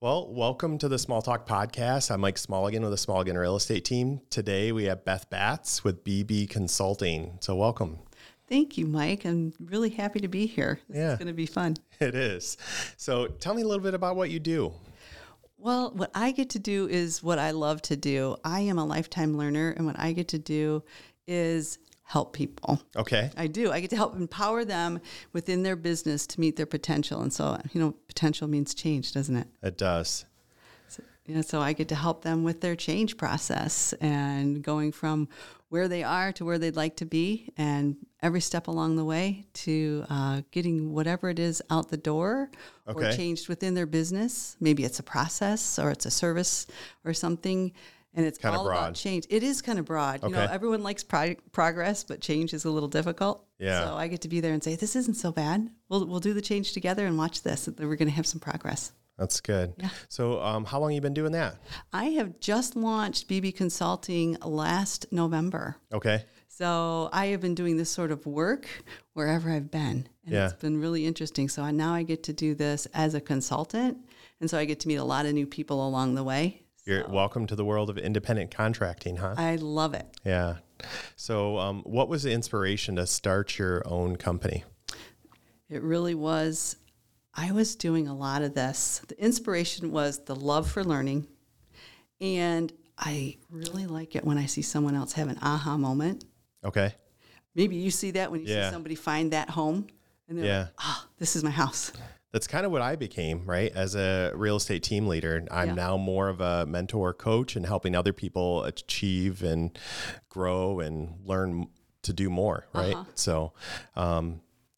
Well, welcome to the Small Talk Podcast. I'm Mike Smalligan with the Smalligan Real Estate Team. Today we have Beth Batts with BB Consulting. So welcome. Thank you, Mike. I'm really happy to be here. This is going to be fun. It is. So tell me a little bit about what you do. Well, what I get to do is what I love to do. I am a lifetime learner, and what I get to do is help people. Okay. I do. I get to help empower them within their business to meet their potential. And so, you know, potential means change, doesn't it? It does. So, you know, so I get to help them with their change process and going from where they are to where they'd like to be, and every step along the way to getting whatever it is out the door or changed within their business. Maybe it's a process or it's a service or something. And it's kind of broad. About change. It is kind of broad. Okay. You know, everyone likes progress, but change is a little difficult. Yeah. So I get to be there and say, this isn't so bad. We'll do the change together and watch this. And then we're going to have some progress. That's good. Yeah. So how long have you been doing that? I have just launched BB Consulting last November. Okay. So I have been doing this sort of work wherever I've been. And it's been really interesting. So now I get to do this as a consultant. And so I get to meet a lot of new people along the way. You're welcome to the world of independent contracting, huh? I love it. Yeah. So what was the inspiration to start your own company? It really was. I was doing a lot of this. The inspiration was the love for learning. And I really like it when I see someone else have an aha moment. Okay. Maybe you see that when you see somebody find that home. And they're like, oh, this is my house. That's kind of what I became, right? As a real estate team leader, I'm now more of a mentor coach and helping other people achieve and grow and learn to do more, right? Uh-huh. So,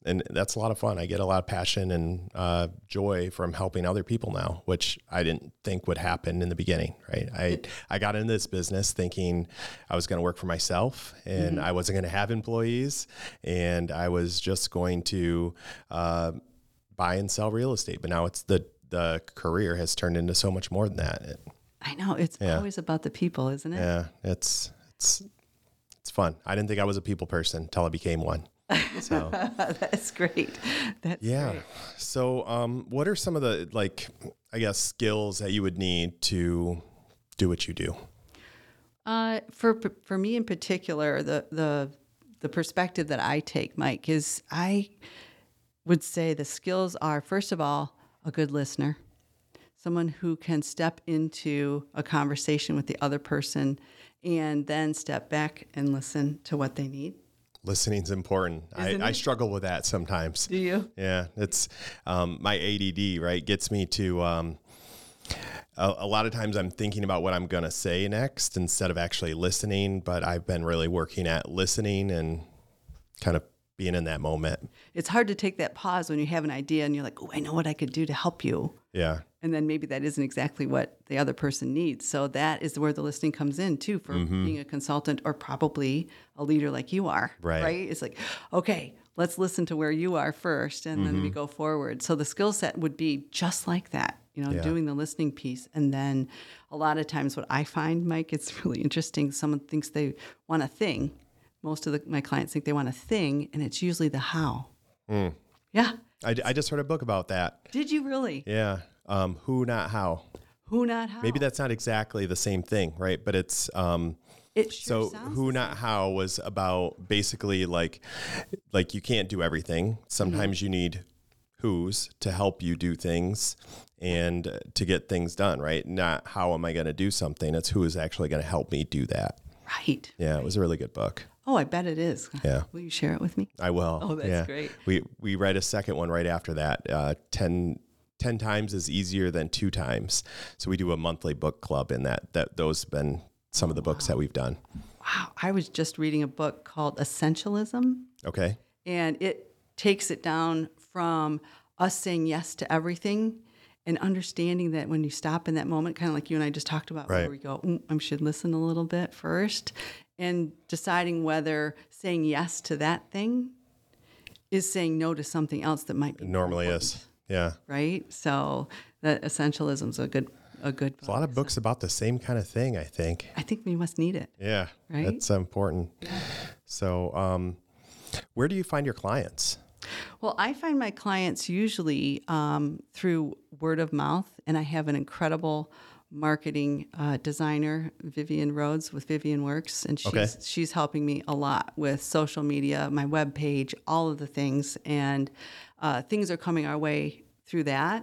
and that's a lot of fun. I get a lot of passion and joy from helping other people now, which I didn't think would happen in the beginning, right? I got into this business thinking I was going to work for myself and I wasn't going to have employees, and I was just going to buy and sell real estate. But now it's the career has turned into so much more than that. I know. It's always about the people, isn't it? Yeah. It's fun. I didn't think I was a people person until I became one. So that's great. That's great. So, what are some of the, skills that you would need to do what you do? For me in particular, the perspective that I take, Mike, is I would say the skills are, first of all, a good listener, someone who can step into a conversation with the other person and then step back and listen to what they need. Listening's important. I struggle with that sometimes. Do you? Yeah. It's my ADD, right, gets me to a lot of times I'm thinking about what I'm going to say next instead of actually listening, but I've been really working at listening and kind of being in that moment. It's hard to take that pause when you have an idea and you're like, oh, I know what I could do to help you. Yeah. And then maybe that isn't exactly what the other person needs. So that is where the listening comes in too, for being a consultant or probably a leader like you are. Right? It's like, okay, let's listen to where you are first and then we go forward. So the skill set would be just like that, doing the listening piece. And then a lot of times what I find, Mike, it's really interesting. Someone thinks they want a thing. Most of my clients think they want a thing, and it's usually the how. Mm. Yeah. I just read a book about that. Did you really? Yeah. Who, not how. Who, not how. Maybe that's not exactly the same thing, right? But it's who, not how was about basically like you can't do everything. Sometimes you need who's to help you do things and to get things done, right? Not how am I going to do something. It's who is actually going to help me do that. Right. Yeah, It was a really good book. Oh, I bet it is. Yeah. Will you share it with me? I will. Oh, that's great. We read a second one right after that. 10 times is easier than 2 times. So we do a monthly book club in that those have been some of the books that we've done. Wow. I was just reading a book called Essentialism. Okay. And it takes it down from us saying yes to everything and understanding that when you stop in that moment, kind of like you and I just talked about, where we go, I should listen a little bit first, and deciding whether saying yes to that thing is saying no to something else that might be normally important. Is. Yeah. Right? So that essentialism is a good book. There's a lot of books about the same kind of thing, I think. I think we must need it. Yeah. Right? That's important. Yeah. So where do you find your clients? Well, I find my clients usually through word of mouth, and I have an incredible marketing designer, Vivian Rhodes with Vivian Works, and she's helping me a lot with social media, my web page, all of the things, and things are coming our way through that,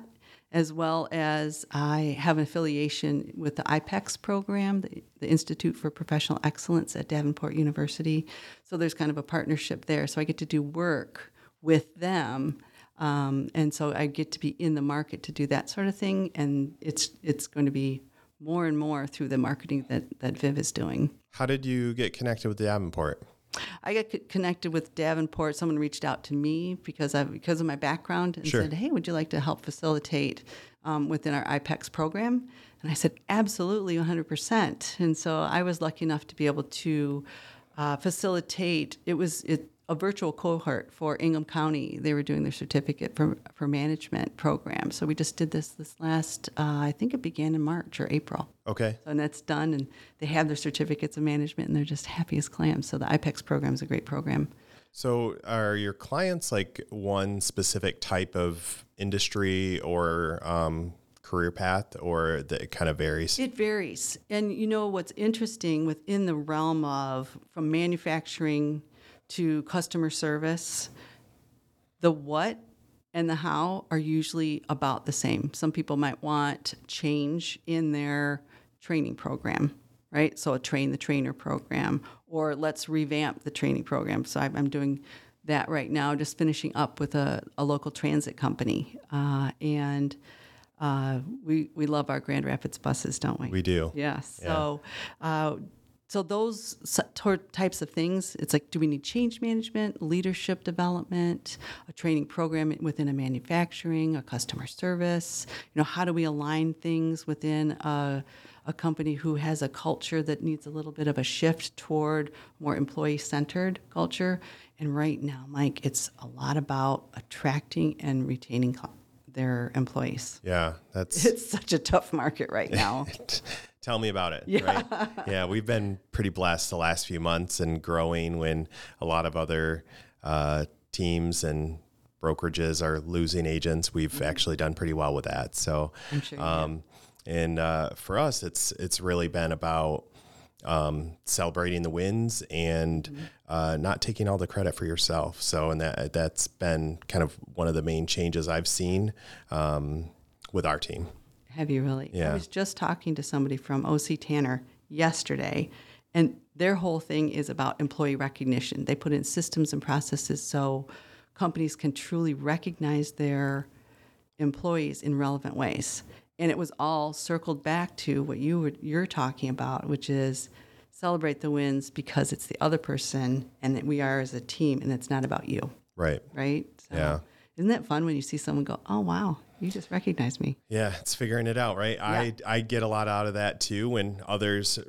as well as I have an affiliation with the IPEX program, the Institute for Professional Excellence at Davenport University. So there's kind of a partnership there. So I get to do work with them, and so I get to be in the market to do that sort of thing, and it's going to be more and more through the marketing that Viv is doing. How did you get connected with Davenport? I got connected with Davenport. Someone reached out to me because of my background and said, hey, would you like to help facilitate within our IPEX program? And I said, absolutely, 100%. And so I was lucky enough to be able to facilitate. It was a virtual cohort for Ingham County. They were doing their certificate for management program. So we just did this last, I think it began in March or April. Okay. So, and that's done, and they have their certificates of management, and they're just happy as clams. So the IPEX program is a great program. So are your clients like one specific type of industry or career path, or that it kind of varies? It varies. And you know what's interesting within the realm of from manufacturing to customer service, the what and the how are usually about the same. Some people might want change in their training program, right? So a train the trainer program, or let's revamp the training program. So I'm doing that right now, just finishing up with a local transit company. We love our Grand Rapids buses, don't we? We do. Yes. Yeah. So those types of things, it's like, do we need change management, leadership development, a training program within a manufacturing, a customer service? You know, how do we align things within a company who has a culture that needs a little bit of a shift toward more employee-centered culture? And right now, Mike, it's a lot about attracting and retaining their employees. Yeah, it's such a tough market right now. Tell me about it. Yeah. Right? Yeah. We've been pretty blessed the last few months and growing when a lot of other teams and brokerages are losing agents. We've actually done pretty well with that. So, I'm sure for us, it's really been about celebrating the wins and not taking all the credit for yourself. So, and that's been kind of one of the main changes I've seen with our team. Have you really? Yeah. I was just talking to somebody from OC Tanner yesterday, and their whole thing is about employee recognition. They put in systems and processes so companies can truly recognize their employees in relevant ways. And it was all circled back to what you're talking about, which is celebrate the wins because it's the other person and that we are as a team, and it's not about you. Right. Right? So, yeah. Isn't that fun when you see someone go, oh, wow, you just recognized me? Yeah, it's figuring it out, right? Yeah. I get a lot out of that too when others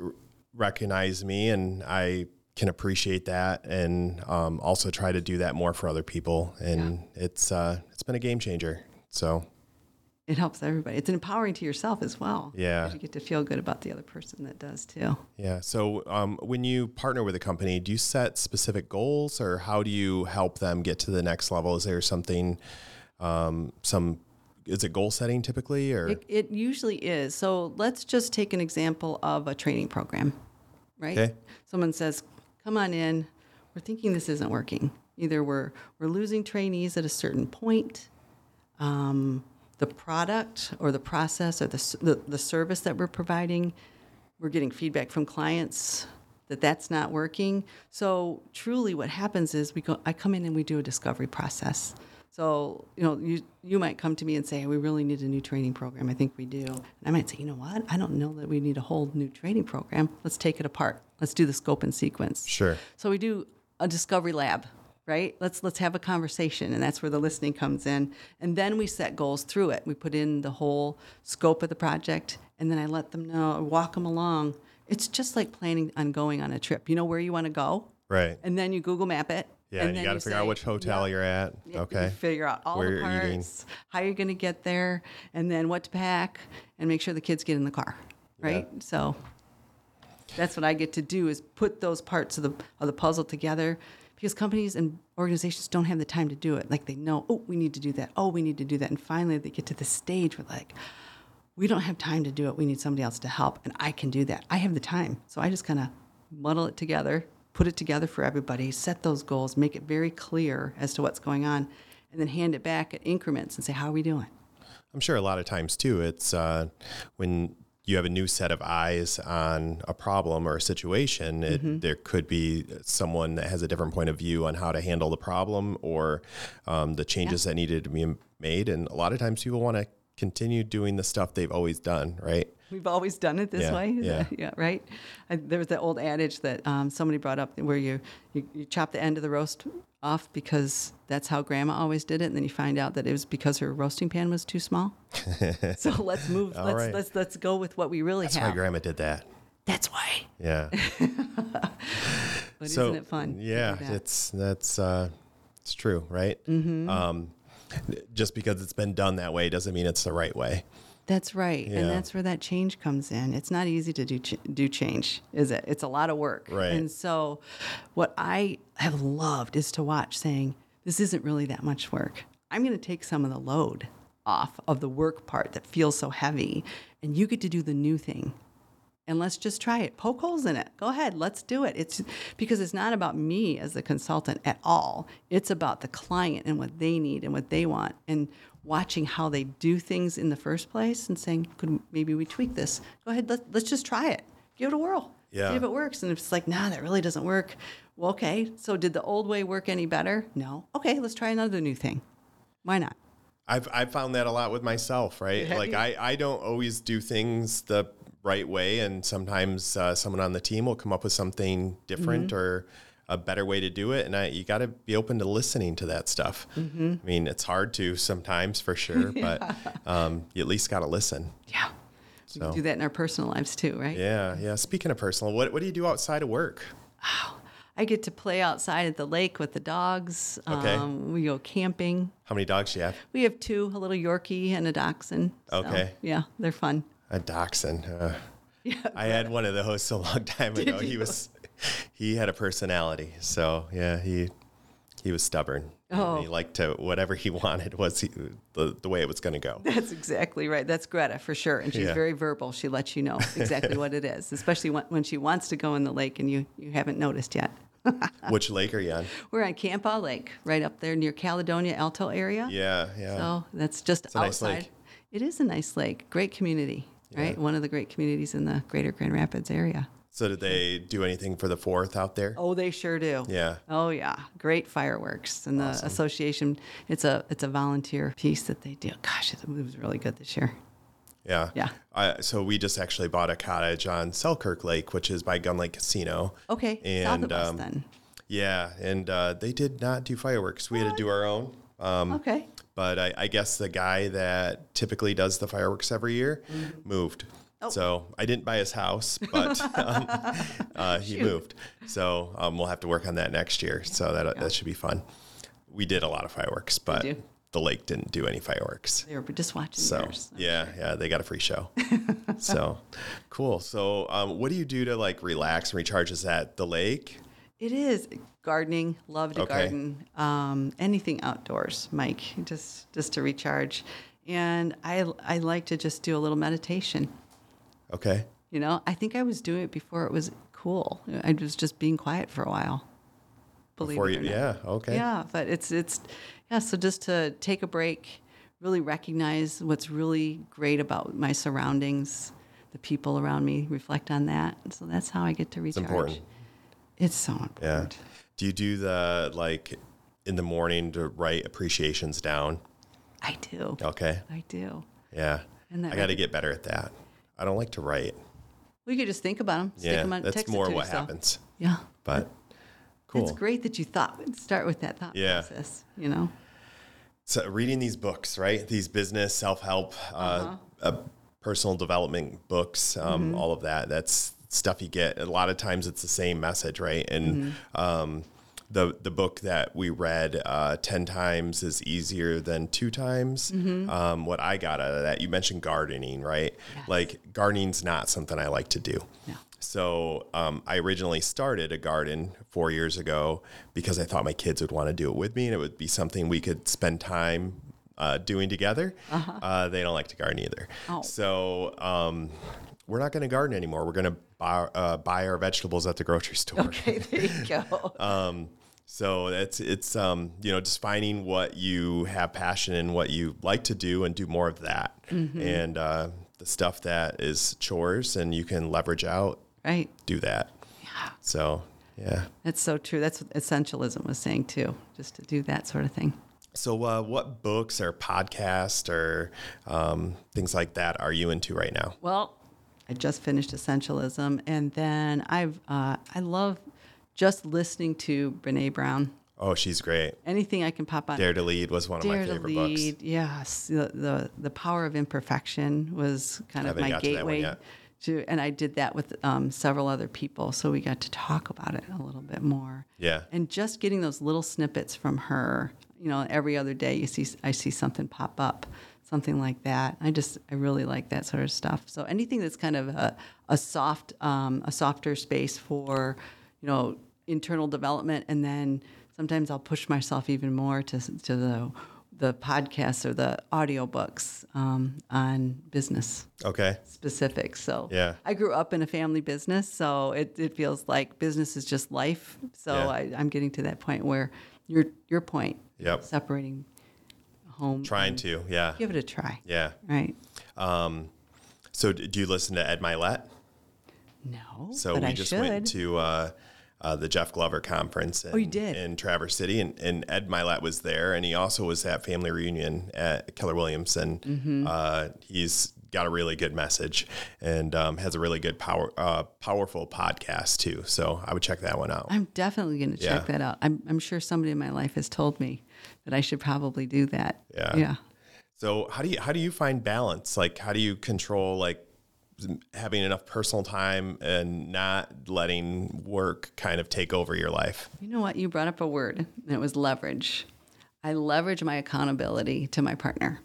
recognize me, and I can appreciate that, and also try to do that more for other people. And it's been a game changer. So it helps everybody. It's empowering to yourself as well. Yeah. You get to feel good about the other person that does too. Yeah. So when you partner with a company, do you set specific goals, or how do you help them get to the next level? Is there something, is it goal setting typically, or? It usually is. So let's just take an example of a training program, right? Okay. Someone says, come on in. We're thinking this isn't working. Either we're losing trainees at a certain point, the product or the process or the service that we're providing, we're getting feedback from clients that that's not working. So truly what happens is I come in and we do a discovery process. So, you know, you might come to me and say, we really need a new training program. I think we do. And I might say, you know what? I don't know that we need a whole new training program. Let's take it apart. Let's do the scope and sequence. Sure. So we do a discovery lab. Right? Let's have a conversation, and that's where the listening comes in. And then we set goals through it. We put in the whole scope of the project, and then I let them know, walk them along. It's just like planning on going on a trip. You know where you want to go, right? And then you Google map it. Yeah, and you got to figure out which hotel you're at. Okay. You figure out all the parts, how you're going to get there, and then what to pack, and make sure the kids get in the car. Right? Yeah. So that's what I get to do is put those parts of the puzzle together. because companies and organizations don't have the time to do it. Like they know, oh, we need to do that. Oh, we need to do that. And finally they get to the stage where like, we don't have time to do it. We need somebody else to help. And I can do that. I have the time. So I just kind of muddle it together, put it together for everybody, set those goals, make it very clear as to what's going on, and then hand it back at increments and say, how are we doing? I'm sure a lot of times too, it's when you have a new set of eyes on a problem or a situation, there could be someone that has a different point of view on how to handle the problem or the changes that needed to be made. And a lot of times people want to continue doing the stuff they've always done, right? We've always done it this way. Right? There was that old adage that somebody brought up where you chop the end of the roast off because that's how grandma always did it. And then you find out that it was because her roasting pan was too small. So let's move. Let's go with what we really have. That's why grandma did that. That's why. Yeah. But so, isn't it fun? Yeah, it's true. Right. Mm-hmm. Just because it's been done that way doesn't mean it's the right way. That's right. Yeah. And that's where that change comes in. It's not easy to do change, is it? It's a lot of work. Right. And so what I have loved is to watch saying, this isn't really that much work. I'm going to take some of the load off of the work part that feels so heavy, and you get to do the new thing. And let's just try it. Poke holes in it. Go ahead. Let's do it. It's because it's not about me as the consultant at all. It's about the client and what they need and what they want and watching how they do things in the first place and saying, could maybe we tweak this? Go ahead. Let's just try it. Give it a whirl. Yeah. See if it works. And if it's like, nah, that really doesn't work. Well, okay. So did the old way work any better? No. Okay. Let's try another new thing. Why not? I've found that a lot with myself, right? Yeah. Like I don't always do things the right way. And sometimes someone on the team will come up with something different or a better way to do it. And you got to be open to listening to that stuff. Mm-hmm. I mean, it's hard to sometimes for sure, but you at least got to listen. Yeah. So. We do that in our personal lives too, right? Yeah. Yeah. Speaking of personal, what do you do outside of work? Oh, I get to play outside at the lake with the dogs. Okay. We go camping. How many dogs do you have? We have two, a little Yorkie and a dachshund. Okay. So, yeah. They're fun. A dachshund. Yeah. I had one of the hosts a long time ago. He had a personality. So yeah, he was stubborn. Oh. And he liked to, whatever he wanted was the way it was going to go. That's exactly right. That's Greta for sure. And she's very verbal. She lets you know exactly what it is, especially when she wants to go in the lake and you haven't noticed yet. Which lake are you on? We're on Campa Lake, right up there near Caledonia Alto area. Yeah. Yeah. So that's just outside. Nice lake. It is a nice lake. Great community. Right? One of the great communities in the greater Grand Rapids area. So did they do anything for the 4th out there? Oh, they sure do. Yeah. Oh, yeah. Great fireworks. And awesome. The association, it's a volunteer piece that they do. Gosh, it was really good this year. Yeah. Yeah. So we just actually bought a cottage on Selkirk Lake, which is by Gun Lake Casino. Okay. And, south of us then. Yeah. And they did not do fireworks. We had to do our own. Okay. But I guess the guy that typically does the fireworks every year moved. Oh. So I didn't buy his house, but he moved. So we'll have to work on that next year. So that should be fun. We did a lot of fireworks, but the lake didn't do any fireworks. They were just watching. So they got a free show. So cool. So what do you do to like relax and recharge? Is that the lake? It is. Gardening, love to garden, anything outdoors, Mike, just to recharge. And I like to just do a little meditation. Okay. You know, I think I was doing it before it was cool. I was just being quiet for a while. Okay. Yeah, but it's so just to take a break, really recognize what's really great about my surroundings, the people around me, reflect on that. And so that's how I get to recharge. It's important. It's so important. Yeah. Do you do the, like, in the morning to write appreciations down? I do. Okay. I do. Yeah. And I got to get better at that. I don't like to write. We could just think about them. Stick them on, that's more what happens. Yeah. But cool. It's great that you start with that thought process, you know? So reading these books, right? These business, self-help, personal development books, all of that. That's stuff you get. A lot of times it's the same message, right? And the book that we read 10 times is easier than 2 times. Mm-hmm. What I got out of that, you mentioned gardening, right? Yes. Like gardening's not something I like to do. No. So I originally started a garden 4 years ago because I thought my kids would want to do it with me and it would be something we could spend time doing together. Uh-huh. They don't like to garden either. Oh. So we're not going to garden anymore. We're going to buy our vegetables at the grocery store. Okay, there you go. So it's just finding what you have passion in, what you like to do, and do more of that. Mm-hmm. And the stuff that is chores and you can leverage out, right? Do that. Yeah. So yeah, that's so true. That's what essentialism was saying too, just to do that sort of thing. So what books or podcasts or things like that are you into right now? Well, I just finished Essentialism, and then I love just listening to Brené Brown. Oh, she's great. Anything I can pop on. Dare to Lead was one of my favorite books. Yes, the Power of Imperfection was kind of my gateway to, and I did that with several other people, so we got to talk about it a little bit more. Yeah, and just getting those little snippets from her. You know, every other day I see something pop up. Something like that. I really like that sort of stuff. So anything that's kind of a softer space for, internal development, and then sometimes I'll push myself even more to the podcasts or the audiobooks on business. Okay. Specific. So yeah. I grew up in a family business, so it feels like business is just life. So yeah. I'm getting to that point where your point. Yep. Separating. Home trying to, yeah. Give it a try. Yeah. Right. So do you listen to Ed Mylett? No, so but we I just should. Went to the Jeff Glover conference in, oh, you did? In Traverse City, and Ed Mylett was there, and he also was at family reunion at Keller Williamson. Mm-hmm. He's got a really good message and has a really good powerful podcast too. So I would check that one out. I'm definitely going to check that out. I'm sure somebody in my life has told me that I should probably do that. Yeah. Yeah. So how do you find balance? Like, how do you control, like, having enough personal time and not letting work kind of take over your life? You know what? You brought up a word, and it was leverage. I leverage my accountability to my partner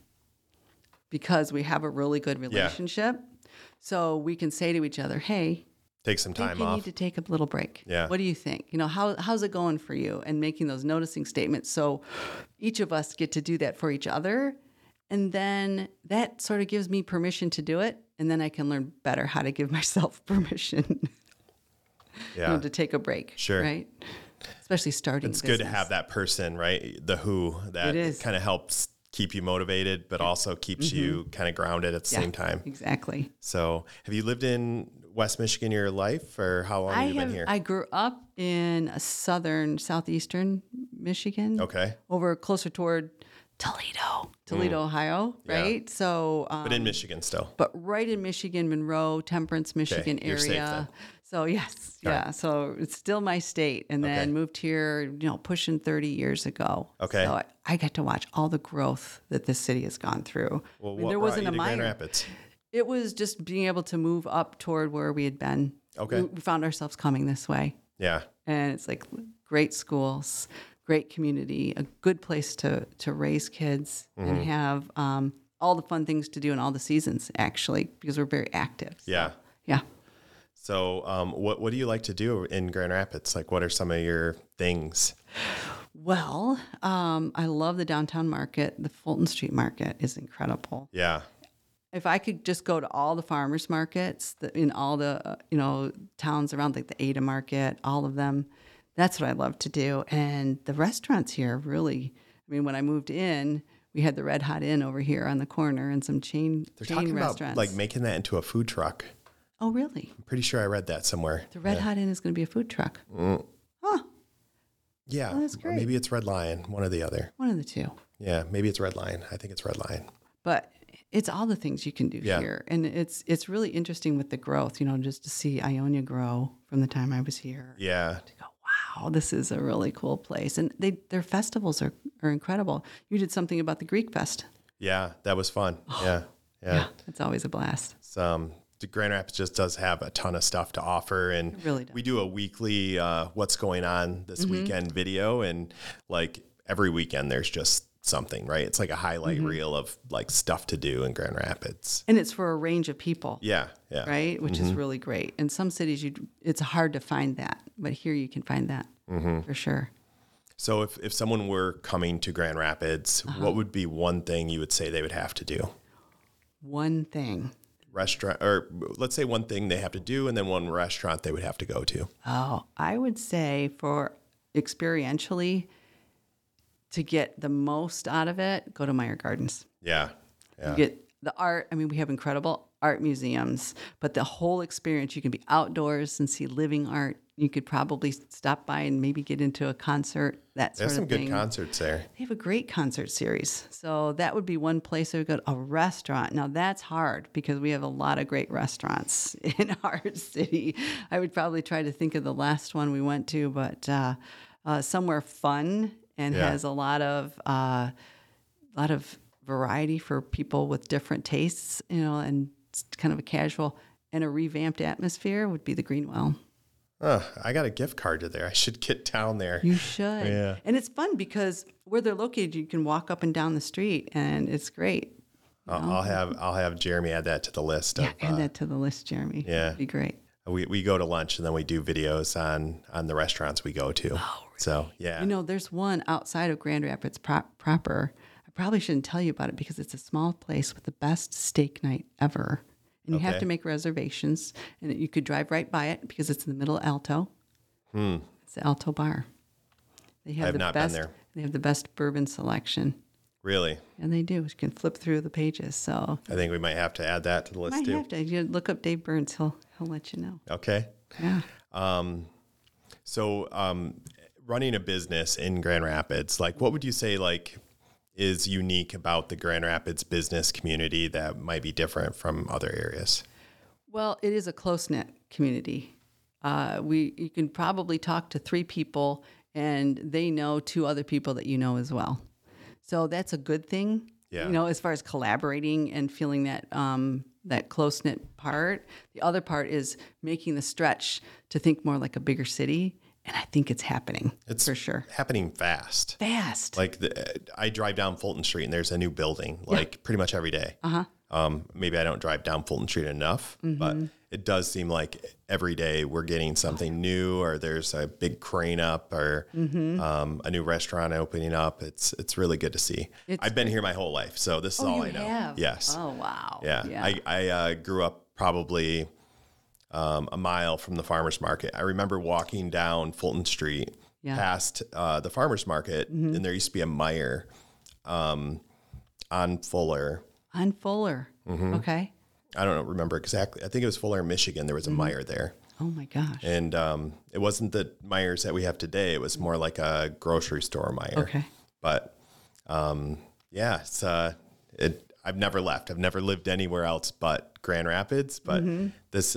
because we have a really good relationship. Yeah. So we can say to each other, hey, take some time off. You need to take a little break. Yeah. What do you think? How's it going for you? And making those noticing statements. So each of us get to do that for each other. And then that sort of gives me permission to do it. And then I can learn better how to give myself permission to take a break. Sure. Right. Especially starting. It's business. Good to have that person, right? The who that kind of helps keep you motivated, but also keeps mm-hmm. you kind of grounded at the same time. Exactly. So have you lived in West Michigan your life, or how long have you been here? I grew up in southeastern Michigan. Okay. Over closer toward Toledo, Ohio, right? Yeah. So, but in Michigan still. But right in Michigan, Monroe, Temperance, Michigan area. You're safe then. So yes, yeah. So it's still my state, and then moved here, pushing 30 years ago. Okay. So I got to watch all the growth that this city has gone through. Well, what there wasn't brought you to Grand Rapids? It was just being able to move up toward where we had been. Okay. We found ourselves coming this way. Yeah. And it's like great schools, great community, a good place to raise kids mm-hmm. and have all the fun things to do in all the seasons, actually, because we're very active. So, yeah. Yeah. So what do you like to do in Grand Rapids? Like, what are some of your things? Well, I love the downtown market. The Fulton Street market is incredible. Yeah. If I could just go to all the farmers markets in all the towns around, like the Ada market, all of them, that's what I love to do. And the restaurants here, really. I mean, when I moved in, we had the Red Hot Inn over here on the corner and some chain restaurants. They're talking about like making that into a food truck. Oh, really? I'm pretty sure I read that somewhere. The Red Hot Inn is going to be a food truck. Mm. Huh. Yeah. Oh, that's great. Or maybe it's Red Lion, one or the other. One of the two. Yeah, maybe it's Red Lion. I think it's Red Lion. But it's all the things you can do here. And it's really interesting with the growth, just to see Ionia grow from the time I was here. Yeah. To go, wow, this is a really cool place. And their festivals are incredible. You did something about the Greek Fest. Yeah, that was fun. Yeah. It's always a blast. Grand Rapids just does have a ton of stuff to offer, and really we do a weekly what's going on this weekend video, and like every weekend there's just something, right? It's like a highlight reel of like stuff to do in Grand Rapids. And it's for a range of people. Yeah. Yeah. Right. Which is really great. In some cities it's hard to find that, but here you can find that for sure. So if someone were coming to Grand Rapids, what would be one thing you would say they would have to do? One thing. Restaurant, or let's say one thing they have to do, and then one restaurant they would have to go to. Oh, I would say for experientially, to get the most out of it, go to Meijer Gardens. Yeah, yeah. You get the art. I mean, we have incredible art museums, but the whole experience, you can be outdoors and see living art. You could probably stop by and maybe get into a concert, that sort of thing. There's some good concerts there. They have a great concert series. So that would be one place I would go to. A restaurant. Now, that's hard because we have a lot of great restaurants in our city. I would probably try to think of the last one we went to, but somewhere fun and has a lot of variety for people with different tastes, you know, and kind of a casual and a revamped atmosphere would be the Green Well. Oh, I got a gift card to there. I should get down there. You should. Yeah. And it's fun because where they're located, you can walk up and down the street, and it's great. I'll have Jeremy add that to the list. Yeah, add that to the list, Jeremy. Yeah. It'd be great. We go to lunch, and then we do videos on the restaurants we go to. Oh, really? So, yeah. You know, there's one outside of Grand Rapids proper. I probably shouldn't tell you about it because it's a small place with the best steak night ever. And you have to make reservations, and you could drive right by it because it's in the middle of Alto. It's the Alto Bar. I have not been there. They have the best bourbon selection. Really? And they do. You can flip through the pages. So I think we might have to add that to the list too. You look up Dave Burns. He'll let you know. Okay. Yeah. So running a business in Grand Rapids, like what would you say is unique about the Grand Rapids business community that might be different from other areas? Well, it is a close-knit community. You can probably talk to 3 people, and they know 2 other people that you know as well. So that's a good thing, you know, as far as collaborating and feeling that close-knit part. The other part is making the stretch to think more like a bigger city. And I think it's happening. It's for sure happening fast. Like I drive down Fulton Street and there's a new building pretty much every day. Maybe I don't drive down Fulton Street enough, but it does seem like every day we're getting something new, or there's a big crane up, or a new restaurant opening up. It's really good to see. I've been here my whole life, so this is all I know. Have? Yes. Oh wow. Yeah. I grew up probably a mile from the farmer's market. I remember walking down Fulton Street past the farmer's market, and there used to be a Meijer on Fuller. On Fuller. Okay. I don't remember exactly. I think it was Fuller, Michigan. There was a Meijer there. Oh, my gosh. And it wasn't the Meijers that we have today. It was more like a grocery store Meijer. Okay. But, I've never left. I've never lived anywhere else but Grand Rapids, but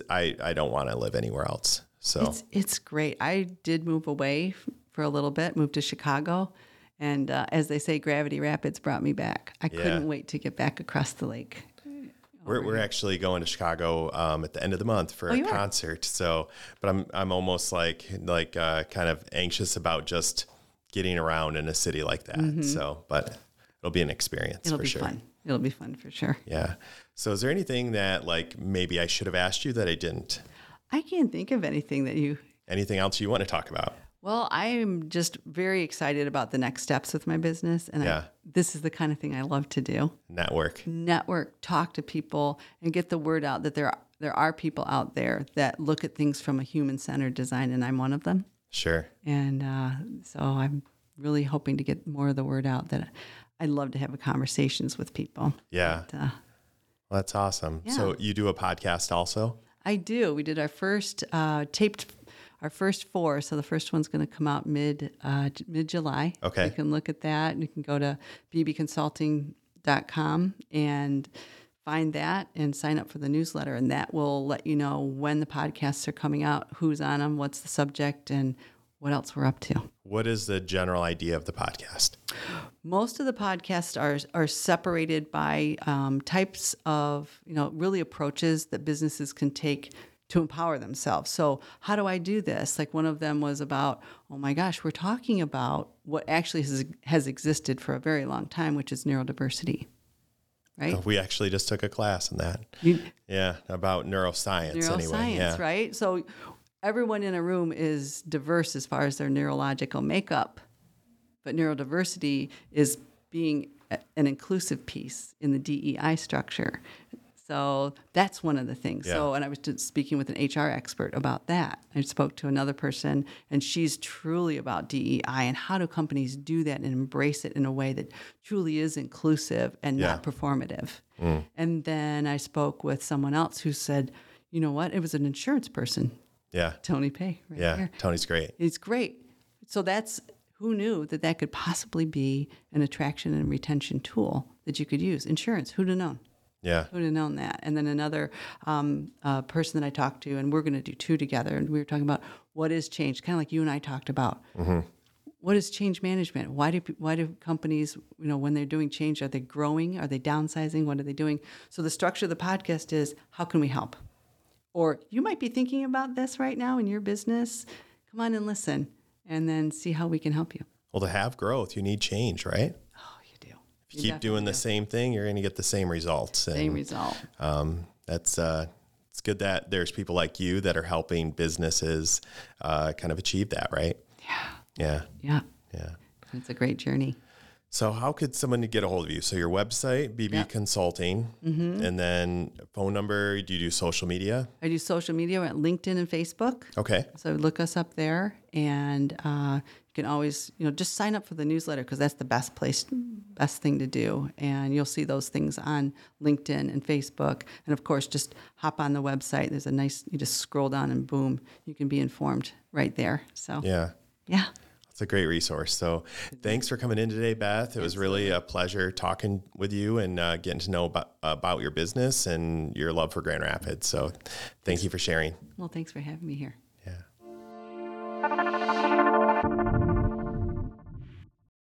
I don't want to live anywhere else. So it's great. I did move away for a little bit, moved to Chicago. And as they say, Gravity Rapids brought me back. I couldn't wait to get back across the lake. We're actually going to Chicago at the end of the month for a concert. So, but I'm almost like kind of anxious about just getting around in a city like that. So, but it'll be an experience. It'll be sure. fun. It'll be fun for sure. Yeah. So is there anything that maybe I should have asked you that I didn't? I can't think of anything anything else you want to talk about? Well, I am just very excited about the next steps with my business. And this is the kind of thing I love to do. Network, talk to people and get the word out that there are people out there that look at things from a human-centered design, and I'm one of them. Sure. And so I'm really hoping to get more of the word out that I love to have conversations with people. Yeah. But, well, that's awesome. Yeah. So you do a podcast also? I do. We did our first, taped our first 4. So the first one's going to come out mid-July. Okay. You can look at that, and you can go to bbconsulting.com and find that and sign up for the newsletter. And that will let you know when the podcasts are coming out, who's on them, what's the subject, and what else we're up to. What is the general idea of the podcast? Most of the podcasts are separated by types of, really approaches that businesses can take to empower themselves. So how do I do this? Like one of them was about, oh my gosh, we're talking about what actually has existed for a very long time, which is neurodiversity. Right? Oh, we actually just took a class on that. About neuroscience anyway. Yeah. Right? So everyone in a room is diverse as far as their neurological makeup, but neurodiversity is being an inclusive piece in the DEI structure. So that's one of the things. Yeah. So, and I was just speaking with an HR expert about that. I spoke to another person, and she's truly about DEI and how do companies do that and embrace it in a way that truly is inclusive and not performative. Mm. And then I spoke with someone else who said, you know what? It was an insurance person. Yeah. Tony Pay. Right there. Tony's great. He's great. So that's, who knew that that could possibly be an attraction and retention tool that you could use? Insurance. Who'd have known? Yeah. Who'd have known that? And then another person that I talked to, and we're going to do two together, and we were talking about what is change, kind of like you and I talked about. Mm-hmm. What is change management? Why do companies, when they're doing change, are they growing? Are they downsizing? What are they doing? So the structure of the podcast is, how can we help? Or you might be thinking about this right now in your business. Come on and listen, and then see how we can help you. Well, to have growth, you need change, right? If you keep doing the same thing, you're going to get the same results. It's good that there's people like you that are helping businesses kind of achieve that, right? Yeah. It's a great journey. So how could someone get a hold of you? So your website, BB Consulting, and then phone number. Do you do social media? I do social media. We're at LinkedIn and Facebook. Okay. So look us up there, and you can always, just sign up for the newsletter, because that's the best thing to do. And you'll see those things on LinkedIn and Facebook. And of course, just hop on the website. There's you just scroll down and boom, you can be informed right there. So yeah. It's a great resource. So thanks for coming in today, Beth. It was really a pleasure talking with you and getting to know about your business and your love for Grand Rapids. So thank you for sharing. Well, thanks for having me here. Yeah.